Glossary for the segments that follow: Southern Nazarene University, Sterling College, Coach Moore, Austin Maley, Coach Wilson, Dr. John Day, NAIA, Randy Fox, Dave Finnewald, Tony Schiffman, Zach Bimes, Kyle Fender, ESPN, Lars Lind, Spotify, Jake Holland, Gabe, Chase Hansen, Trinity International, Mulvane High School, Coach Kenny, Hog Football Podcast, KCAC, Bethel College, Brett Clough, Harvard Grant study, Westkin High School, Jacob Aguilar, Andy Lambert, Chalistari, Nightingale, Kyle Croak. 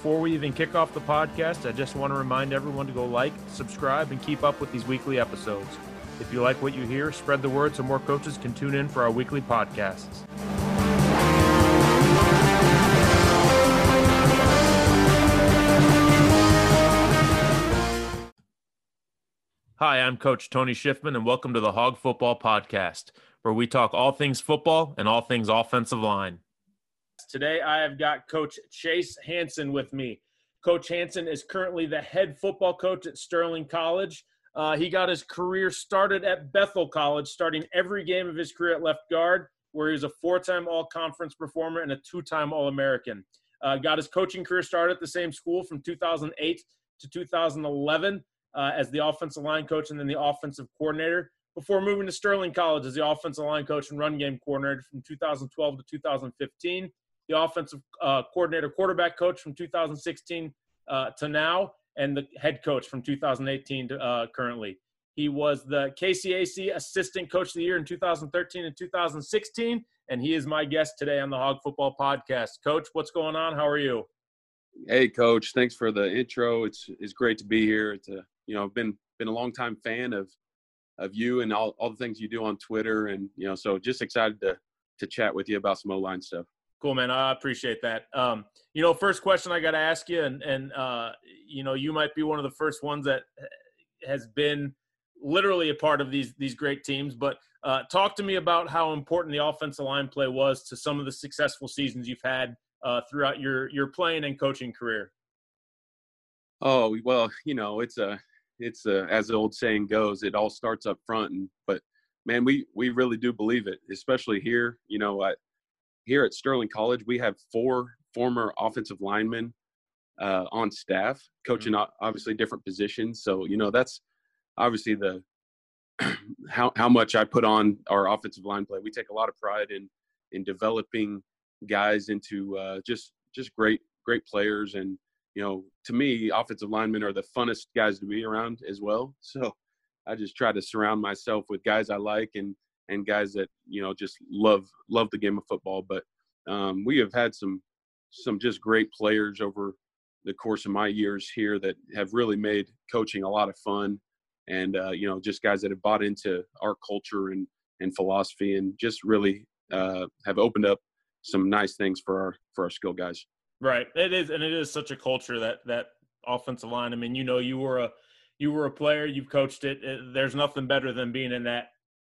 Before we even kick off the podcast, I just want to remind everyone to go like, subscribe, and keep up with these weekly episodes. If you like what you hear, spread the word so more coaches can tune in for our weekly podcasts. Hi, I'm Coach Tony Schiffman, and welcome to the Hog Football Podcast, where we talk all things football and all things offensive line. Today, I have got Coach Chase Hansen with me. Coach Hansen is currently the head football coach at Sterling College. He got his career started at Bethel College, starting every game of his career at left guard, where he was a four-time all-conference performer and a two-time All-American. Got his coaching career started at the same school from 2008 to 2011. As the offensive line coach and then the offensive coordinator before moving to Sterling College as the offensive line coach and run game coordinator from 2012 to 2015, the offensive coordinator quarterback coach from 2016 to now, and the head coach from 2018 to currently. He was the KCAC Assistant Coach of the Year in 2013 and 2016, and he is my guest today on the Hog Football Podcast. Coach, what's going on? How are you? Hey, Coach. Thanks for the intro. It's great to be here. I've been a longtime fan of you and all the things you do on Twitter, and so just excited to chat with you about some O-line stuff. Cool, man. I appreciate that. First question I got to ask you, and you might be one of the first ones that has been literally a part of these great teams. But talk to me about how important the offensive line play was to some of the successful seasons you've had throughout your playing and coaching career. Oh, well, it's as the old saying goes, it all starts up front. But man, we really do believe it, especially here. Here at Sterling College, we have four former offensive linemen on staff, coaching obviously different positions. So that's obviously the how much I put on our offensive line play. We take a lot of pride in developing guys into just great players. And to me, offensive linemen are the funnest guys to be around as well. So I just try to surround myself with guys I like and guys that, just love the game of football. But we have had some just great players over the course of my years here that have really made coaching a lot of fun. And, just guys that have bought into our culture and philosophy and just really have opened up some nice things for our skill guys. Right. It is such a culture that offensive line. I mean, you were a player, you've coached it. There's nothing better than being in that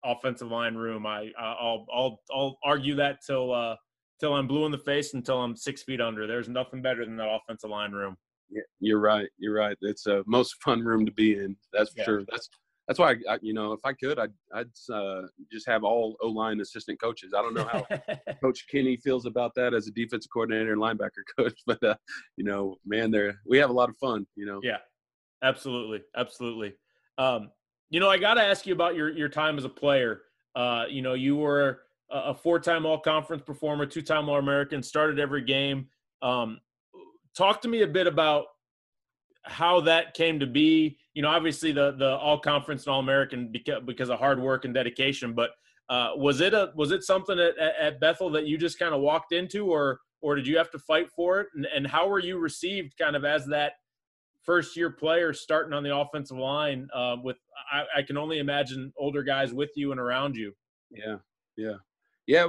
offensive line room. I'll argue that till I'm blue in the face, until I'm 6 feet under. There's nothing better than that offensive line room. Yeah, you're right. It's the most fun room to be in. That's for sure. That's why I if I could, I'd just have all O-line assistant coaches. I don't know how Coach Kenny feels about that as a defense coordinator and linebacker coach, but man, we have a lot of fun. Yeah, absolutely. I got to ask you about your time as a player. You were a four-time All-Conference performer, two-time All-American, started every game. Talk to me a bit about how that came to be. Obviously the All-Conference and All-American because of hard work and dedication, but was it something at Bethel that you just kind of walked into, or did you have to fight for it? And how were you received kind of as that first-year player starting on the offensive line with I can only imagine older guys with you and around you? Yeah. It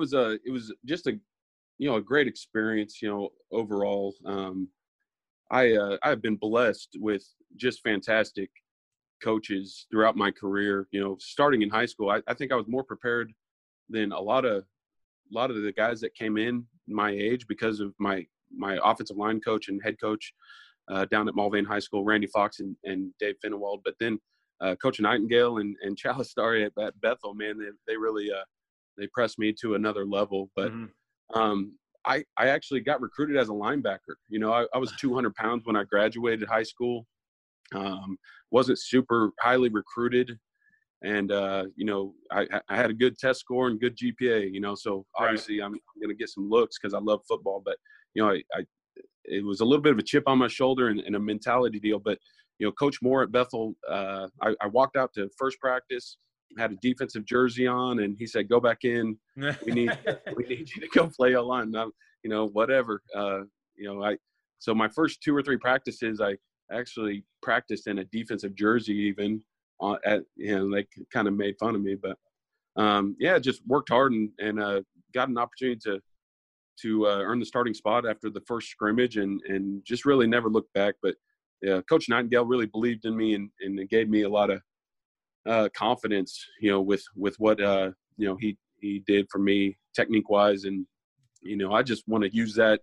was just a great experience, overall. I've been blessed with just fantastic coaches throughout my career. Starting in high school, I think I was more prepared than a lot of the guys that came in my age because of my offensive line coach and head coach down at Mulvane High School, Randy Fox and Dave Finnewald. But then Coach Nightingale and Chalistari at Bethel, man, they really they pressed me to another level. But I actually got recruited as a linebacker. I was 200 pounds when I graduated high school. Wasn't super highly recruited. And, I had a good test score and good GPA, so obviously I'm going to get some looks because I love football. But, it was a little bit of a chip on my shoulder and a mentality deal. But, Coach Moore at Bethel, I walked out to first practice, had a defensive jersey on, and he said, "Go back in. We need you to go play O-line." Whatever. So my first two or three practices, I actually practiced in a defensive jersey even. They kind of made fun of me. But, yeah, just worked hard and got an opportunity to earn the starting spot after the first scrimmage and just really never looked back. But, yeah, Coach Nightingale really believed in me and it gave me a lot of confidence, you know, with what, you know, he did for me technique-wise. And, you know, I just want to use that,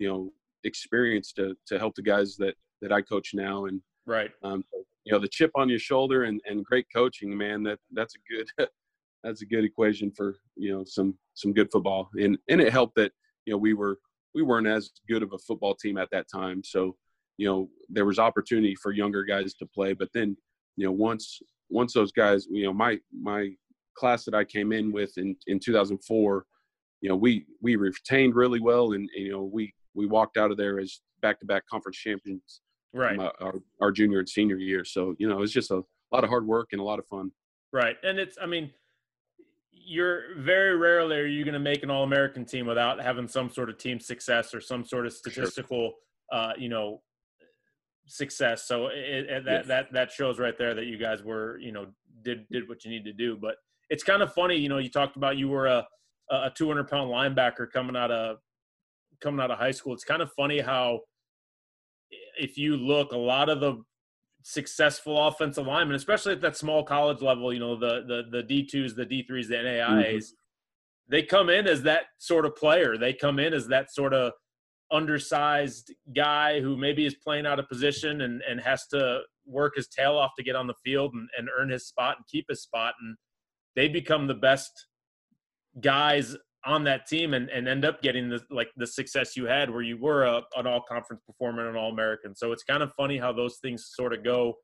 you know, experience to help the guys that I coach now. And, right. You know, the chip on your shoulder and great coaching, man, that's a good equation for, you know, some good football. And it helped that, you know, we weren't as good of a football team at that time. So, you know, there was opportunity for younger guys to play. But then, you know, once those guys, you know, my class that I came in with in 2004, you know, we retained really well, and you know, we walked out of there as back-to-back conference champions. Right. Our junior and senior year. So, you know, it's just a lot of hard work and a lot of fun. Right. And it's, I mean, you're very rarely are you going to make an All-American team without having some sort of team success or some sort of statistical, sure. You know, success. So that shows right there that you guys were, you know, did what you need to do. But it's kind of funny, you know, you talked about you were a 200-pound linebacker coming out of high school. It's kind of funny how, if you look, a lot of the successful offensive linemen, especially at that small college level, you know, the D2s, the D3s, the NAIAs, mm-hmm. they come in as that sort of player. They come in as that sort of undersized guy who maybe is playing out of position and has to work his tail off to get on the field and earn his spot and keep his spot. And they become the best guys on that team and end up getting the success you had, where you were an all-conference performer and an All-American. So it's kind of funny how those things sort of go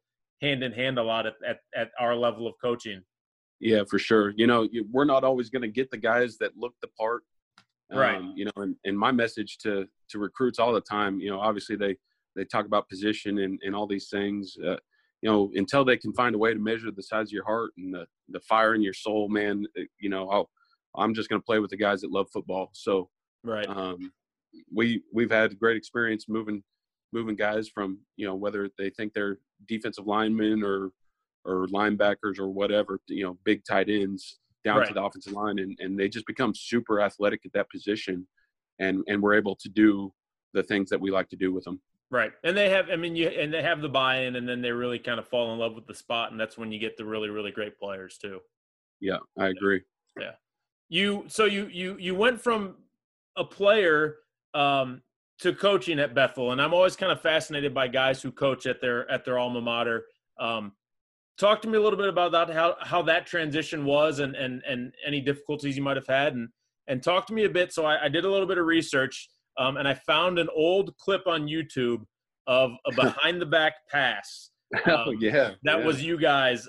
hand in hand a lot at our level of coaching. Yeah, for sure. You know, we're not always going to get the guys that look the part. Right. You know, and my message to recruits all the time, you know, obviously they talk about position and all these things, you know, until they can find a way to measure the size of your heart and the fire in your soul, man, you know, I'm just going to play with the guys that love football. So, right. We've had great experience moving guys from, you know, whether they think they're defensive linemen or linebackers or whatever, you know, big tight ends down right. to the offensive line, and they just become super athletic at that position, and we're able to do the things that we like to do with them. Right. And they have, I mean, they have the buy-in, and then they really kind of fall in love with the spot, and that's when you get the really, really great players too. Yeah, I agree. Yeah. You went from a player to coaching at Bethel, and I'm always kind of fascinated by guys who coach at their alma mater. Talk to me a little bit about that, how that transition was, and any difficulties you might have had, and talk to me a bit. So I did a little bit of research, and I found an old clip on YouTube of a behind the back pass. That was you guys.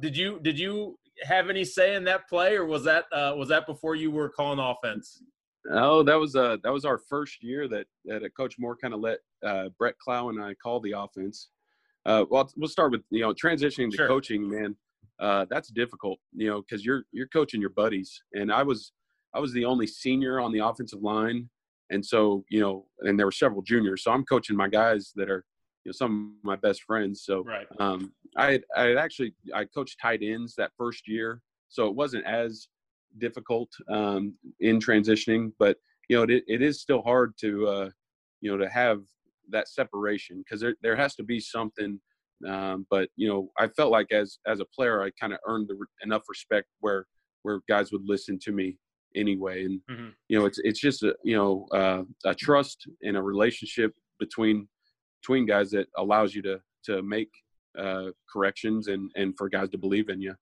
Did you have any say in that play, or was that before you were calling offense? No, that was our first year that Coach Moore kind of let Brett Clough and I call the offense. Well, we'll start with, you know, transitioning to sure. coaching, man. That's difficult, you know, because you're coaching your buddies, and I was the only senior on the offensive line, and so, you know, and there were several juniors, so I'm coaching my guys that are, you know, some of my best friends. So right. I coached tight ends that first year, so it wasn't as difficult in transitioning. But, you know, it is still hard to, you know, to have that separation, because there has to be something. But, you know, I felt like as a player, I kind of earned enough respect where guys would listen to me anyway. And, mm-hmm. you know, it's just, you know, a trust and a relationship between guys that allows you to make corrections and for guys to believe in you.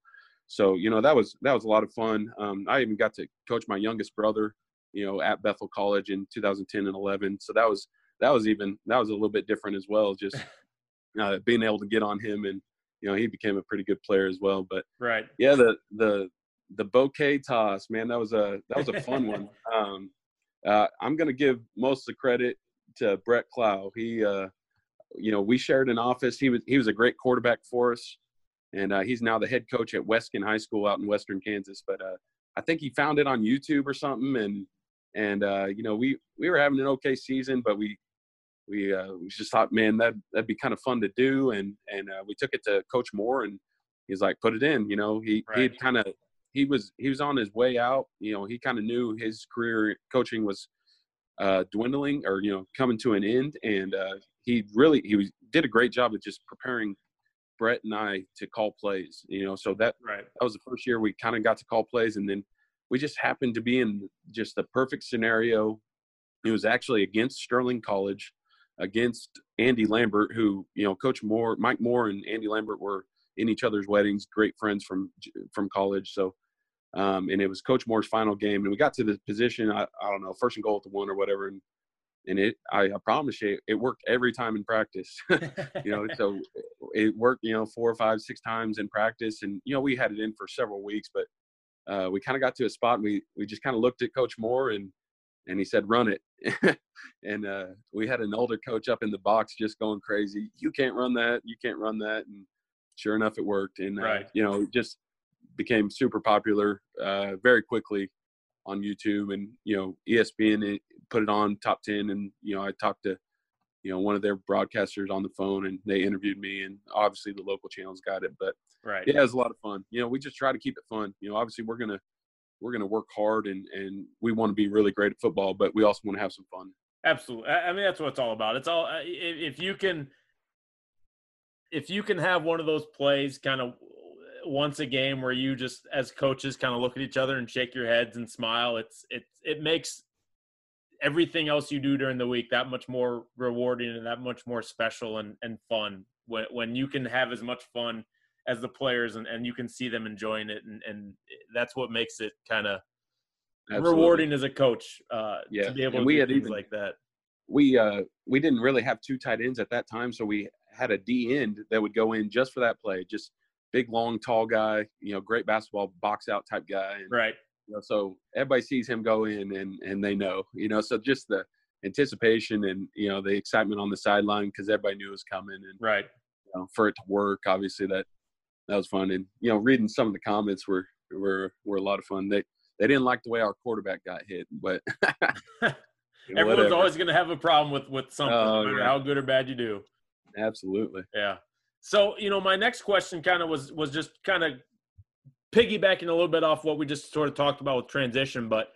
So, you know, that was a lot of fun. I even got to coach my youngest brother, you know, at Bethel College in 2010 and 11. So that was a little bit different as well. Just being able to get on him, and, you know, he became a pretty good player as well. But right. Yeah. The bouquet toss, man, that was a fun one. I'm going to give most of the credit to Brett Clough. He, you know, we shared an office. He was a great quarterback for us, and he's now the head coach at Westkin High School out in Western Kansas. But I think he found it on YouTube or something, and you know, we were having an okay season, but we we just thought, man, that'd be kind of fun to do. And we took it to Coach Moore, and he's like, put it in. You know, he was on his way out. You know, he kind of knew his career coaching was dwindling, or, you know, coming to an end. And he did a great job of just preparing Brett and I to call plays, you know, so that was the first year we kind of got to call plays. And then we just happened to be in just the perfect scenario. It was actually against Sterling College, against Andy Lambert, who, you know, Coach Moore, Mike Moore and Andy Lambert were in each other's weddings, great friends from college. So, and it was Coach Moore's final game, and we got to the position, I don't know, first and goal at the 1 or whatever. And I promise you, it worked every time in practice, you know, so it worked, you know, 4 or 5, 6 times in practice. And, you know, we had it in for several weeks, but we kind of got to a spot, and we just kind of looked at Coach Moore, and he said, run it. And we had an older coach up in the box just going crazy. You can't run that. You can't run that. And sure enough, it worked. And, you know, it just became super popular very quickly on YouTube, and, you know, ESPN put it on top 10. And, you know, I talked to, you know, one of their broadcasters on the phone, and they interviewed me, and obviously the local channels got it, but yeah, it was a lot of fun. You know, we just try to keep it fun. You know, obviously we're going to work hard, and we want to be really great at football, but we also want to have some fun. Absolutely. I mean, that's what it's all about. It's all, if you can have one of those plays kind of once a game where you just, as coaches, kind of look at each other and shake your heads and smile, it makes everything else you do during the week that much more rewarding and that much more special and fun when you can have as much fun as the players, and you can see them enjoying it, and that's what makes it kind of rewarding as a coach to be able to do things like that. We didn't really have 2 tight ends at that time, so we had a D end that would go in just for that play, just big, long, tall guy, you know, great basketball box out type guy. And, you know, so everybody sees him go in, and they know, you know, so just the anticipation and, you know, the excitement on the sideline, because everybody knew it was coming, and you know, for it to work, obviously that was fun. And, you know, reading some of the comments were a lot of fun. They didn't like the way our quarterback got hit, but everyone's always going to have a problem with something, no matter how good or bad you do. Absolutely. Yeah. So, you know, my next question kind of was just kind of piggybacking a little bit off what we just sort of talked about with transition. But,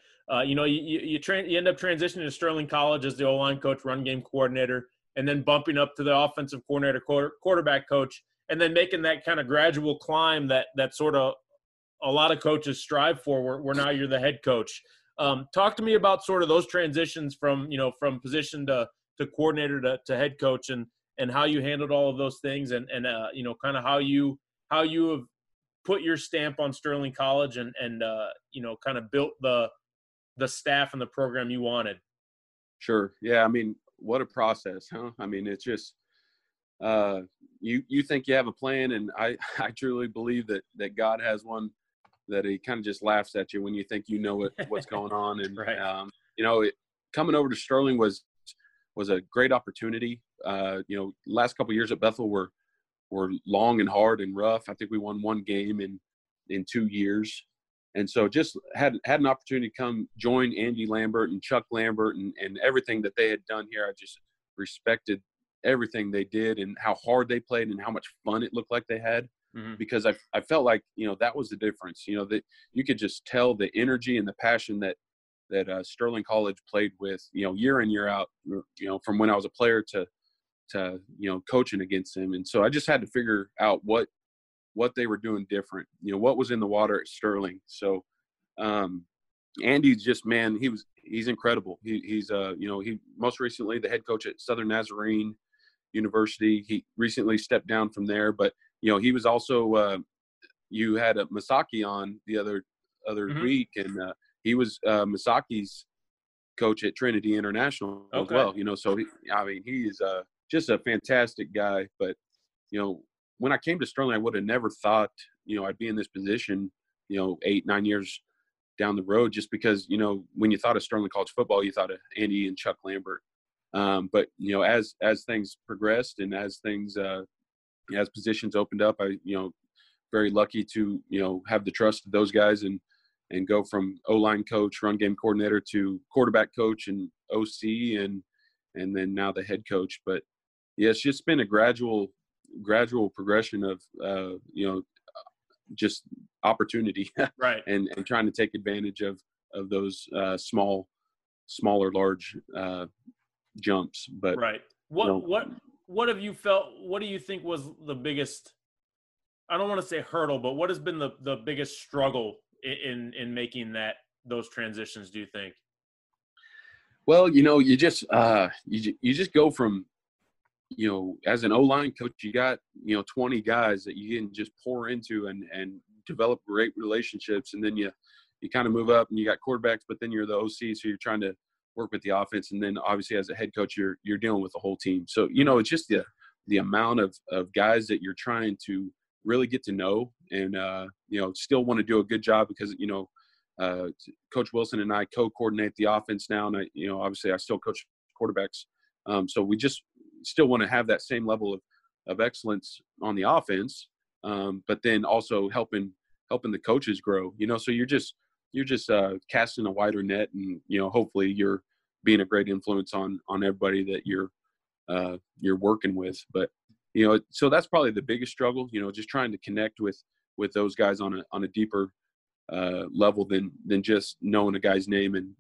you know, you end up transitioning to Sterling College as the O-line coach, run game coordinator, and then bumping up to the offensive coordinator, quarterback coach, and then making that kind of gradual climb that sort of a lot of coaches strive for, where now you're the head coach. Talk to me about sort of those transitions from, you know, from position to coordinator to head coach, and how you handled all of those things, and you know, kind of how you have put your stamp on Sterling College, and you know, kind of built the staff and the program you wanted. Sure. Yeah. I mean, what a process, huh? I mean, it's just you think you have a plan, and I truly believe that God has one, that he kind of just laughs at you when you think you know what's going on. And you know, coming over to Sterling was a great opportunity. You know, last couple of years at Bethel were long and hard and rough. I think we won 1 game in 2 years. And so just had an opportunity to come join Andy Lambert and Chuck Lambert and everything that they had done here. I just respected everything they did and how hard they played and how much fun it looked like they had, because I felt like, you know, that was the difference. You know, that you could just tell the energy and the passion that Sterling College played with, you know, year in, year out, you know, from when I was a player to you know, coaching against him. And so I just had to figure out what they were doing different, you know, what was in the water at Sterling. So Andy's just, man, he's incredible. He's you know, he most recently the head coach at Southern Nazarene University. He recently stepped down from there, but, you know, he was also you had a Masaki on the other week, and he was Masaki's coach at Trinity International as well, you know, so he is just a fantastic guy. But, you know, when I came to Sterling, I would have never thought, you know, I'd be in this position, you know, 8, 9 years down the road, just because, you know, when you thought of Sterling College football, you thought of Andy and Chuck Lambert. But, you know, as things progressed and as things, as positions opened up, I, you know, very lucky to, you know, have the trust of those guys and go from O-line coach, run game coordinator to quarterback coach and OC, and and then now the head coach. But yeah, it's just been a gradual progression of, just opportunity, right? and trying to take advantage of those small or large jumps. But right, what have you felt? What do you think was the biggest? I don't want to say hurdle, but what has been the biggest struggle in making those transitions? Do you think? Well, you just go from, as an O-line coach, you got 20 guys that you can just pour into and develop great relationships, and then you kind of move up and you got quarterbacks, but then you're the OC, so you're trying to work with the offense, and then obviously as a head coach, you're dealing with the whole team. So it's just the amount of guys that you're trying to really get to know, and still want to do a good job because Coach Wilson and I co-coordinate the offense now, and I, obviously I still coach quarterbacks, so we just still want to have that same level of excellence on the offense, but then also helping the coaches grow. So you're just casting a wider net, and hopefully you're being a great influence on everybody that you're working with. But so that's probably the biggest struggle. Just trying to connect with those guys on a deeper level than just knowing a guy's name and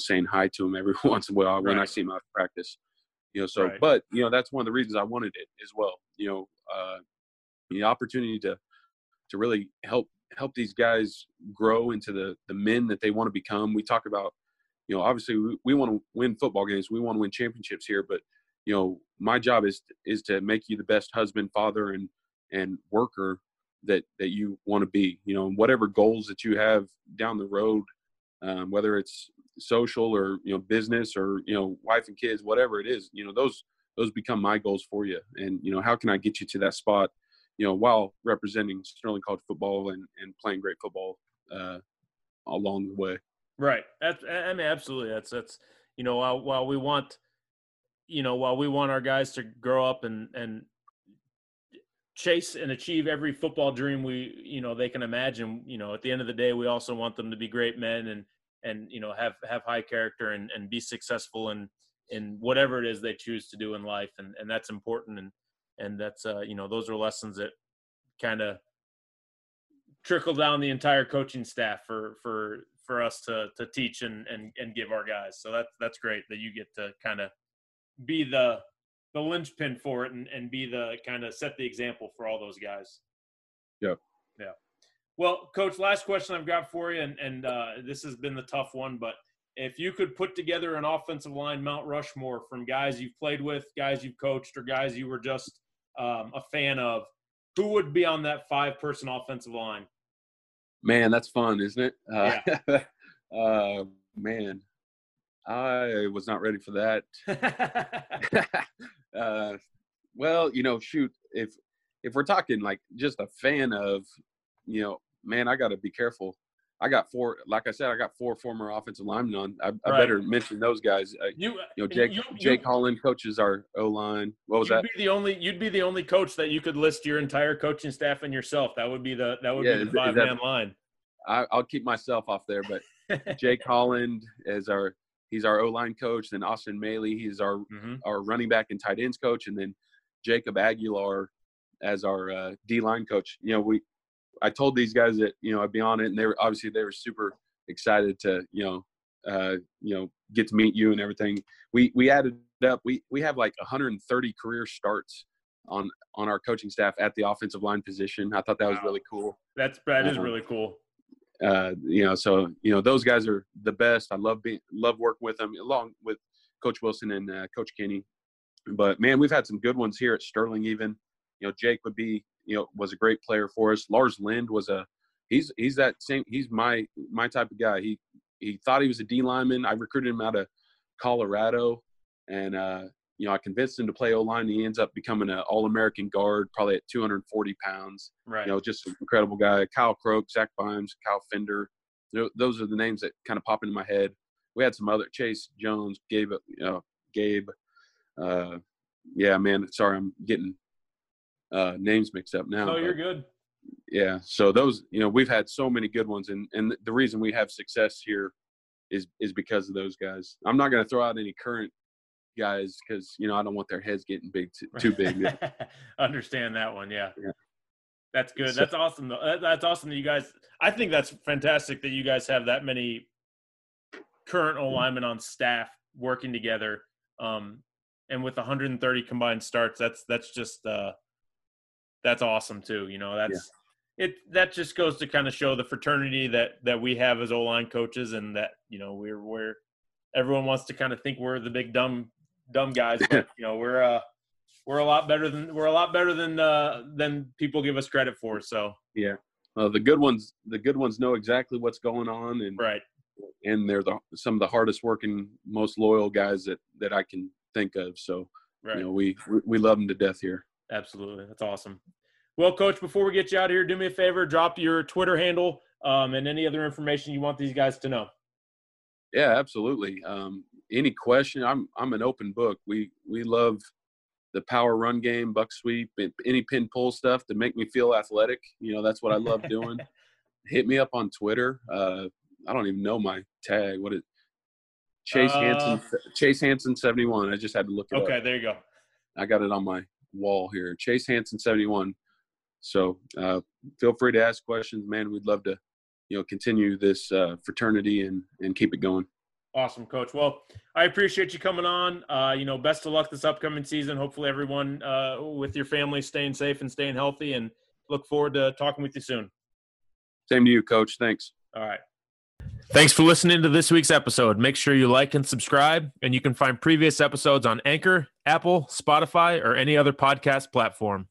saying hi to him every once in a while when I see him out of practice. Right. But that's one of the reasons I wanted it as well. The opportunity to really help these guys grow into the men that they want to become. We talk about, obviously we want to win football games, we want to win championships here, but my job is to make you the best husband, father, and worker that you want to be. Whatever goals that you have down the road, whether it's social or business or wife and kids, whatever it is, those become my goals for you. And how can I get you to that spot, while representing Sterling College football and playing great football along the way. Right. I mean, absolutely. That's while we want our guys to grow up and chase and achieve every football dream we they can imagine. At the end of the day, we also want them to be great men and have high character and be successful in whatever it is they choose to do in life, and that's important, and that's those are lessons that kind of trickle down the entire coaching staff for us to teach and give our guys. So that's great that you get to kind of be the linchpin for it and be the kind of set the example for all those guys. Yeah. Well, Coach, last question I've got for you, and this has been the tough one, but if you could put together an offensive line Mount Rushmore from guys you've played with, guys you've coached, or guys you were just a fan of, who would be on that 5-person offensive line? Man, that's fun, isn't it? Man, I was not ready for that. Well, shoot, if we're talking like just a fan of, man, I got to be careful. I got 4 former offensive linemen on. I better mention those guys. Jake Holland coaches our O-line. What was that? You'd be the only coach that you could list your entire coaching staff and yourself. That would be the 5-man line. I'll keep myself off there, but Jake Holland he's our O-line coach. Then Austin Maley, he's our running back and tight ends coach. And then Jacob Aguilar as our D-line coach. I told these guys that I'd be on it, and they were super excited to get to meet you and everything. We added up, we have like 130 career starts on our coaching staff at the offensive line position. I thought that was really cool. That is really cool. So those guys are the best. I love working with them, along with Coach Wilson and Coach Kenny. But man, we've had some good ones here at Sterling. Even Jake would be. Was a great player for us. Lars Lind was he's my type of guy. He thought he was a D lineman. I recruited him out of Colorado, and I convinced him to play O line. He ends up becoming an All-American guard, probably at 240 pounds. Right. Just an incredible guy. Kyle Croak, Zach Bimes, Kyle Fender. Those are the names that kind of pop into my head. We had some other Chase Jones, Gabe. Yeah, man. Sorry, I'm getting names mixed up now. Oh, you're good. Yeah. So those, we've had so many good ones, and the reason we have success here is because of those guys. I'm not going to throw out any current guys because, you know, I don't want their heads getting big too big. Yeah. Understand that one. Yeah. Yeah. That's good. That's awesome. That's awesome that you guys – I think that's fantastic that you guys have that many current O-linemen on staff working together. And with 130 combined starts, that's just that's awesome too. You know, that's yeah. That just goes to kind of show the fraternity that we have as O-line coaches, and that, you know, we're everyone wants to kind of think we're the big dumb guys, but you know, we're a lot better than people give us credit for. So yeah, the good ones know exactly what's going on, and right, and they're some of the hardest working, most loyal guys that I can think of. So right, you know, we love them to death here. Absolutely, that's awesome. Well, Coach, before we get you out of here, do me a favor, drop your Twitter handle and any other information you want these guys to know. Yeah, absolutely. Any question, I'm an open book. We love the power run game, buck sweep, any pin pull stuff to make me feel athletic. You know, that's what I love doing. Hit me up on Twitter. I don't even know my tag. What is Chase Hansen 71. I just had to look it up. Okay, there you go. I got it on my wall here. Chase Hansen 71. So feel free to ask questions, man. We'd love to, you know, continue this fraternity and keep it going. Awesome, Coach. Well, I appreciate you coming on. You know, best of luck this upcoming season. Hopefully everyone with your family staying safe and staying healthy, and look forward to talking with you soon. Same to you, Coach. Thanks. All right. Thanks for listening to this week's episode. Make sure you like and subscribe, and you can find previous episodes on Anchor, Apple, Spotify, or any other podcast platform.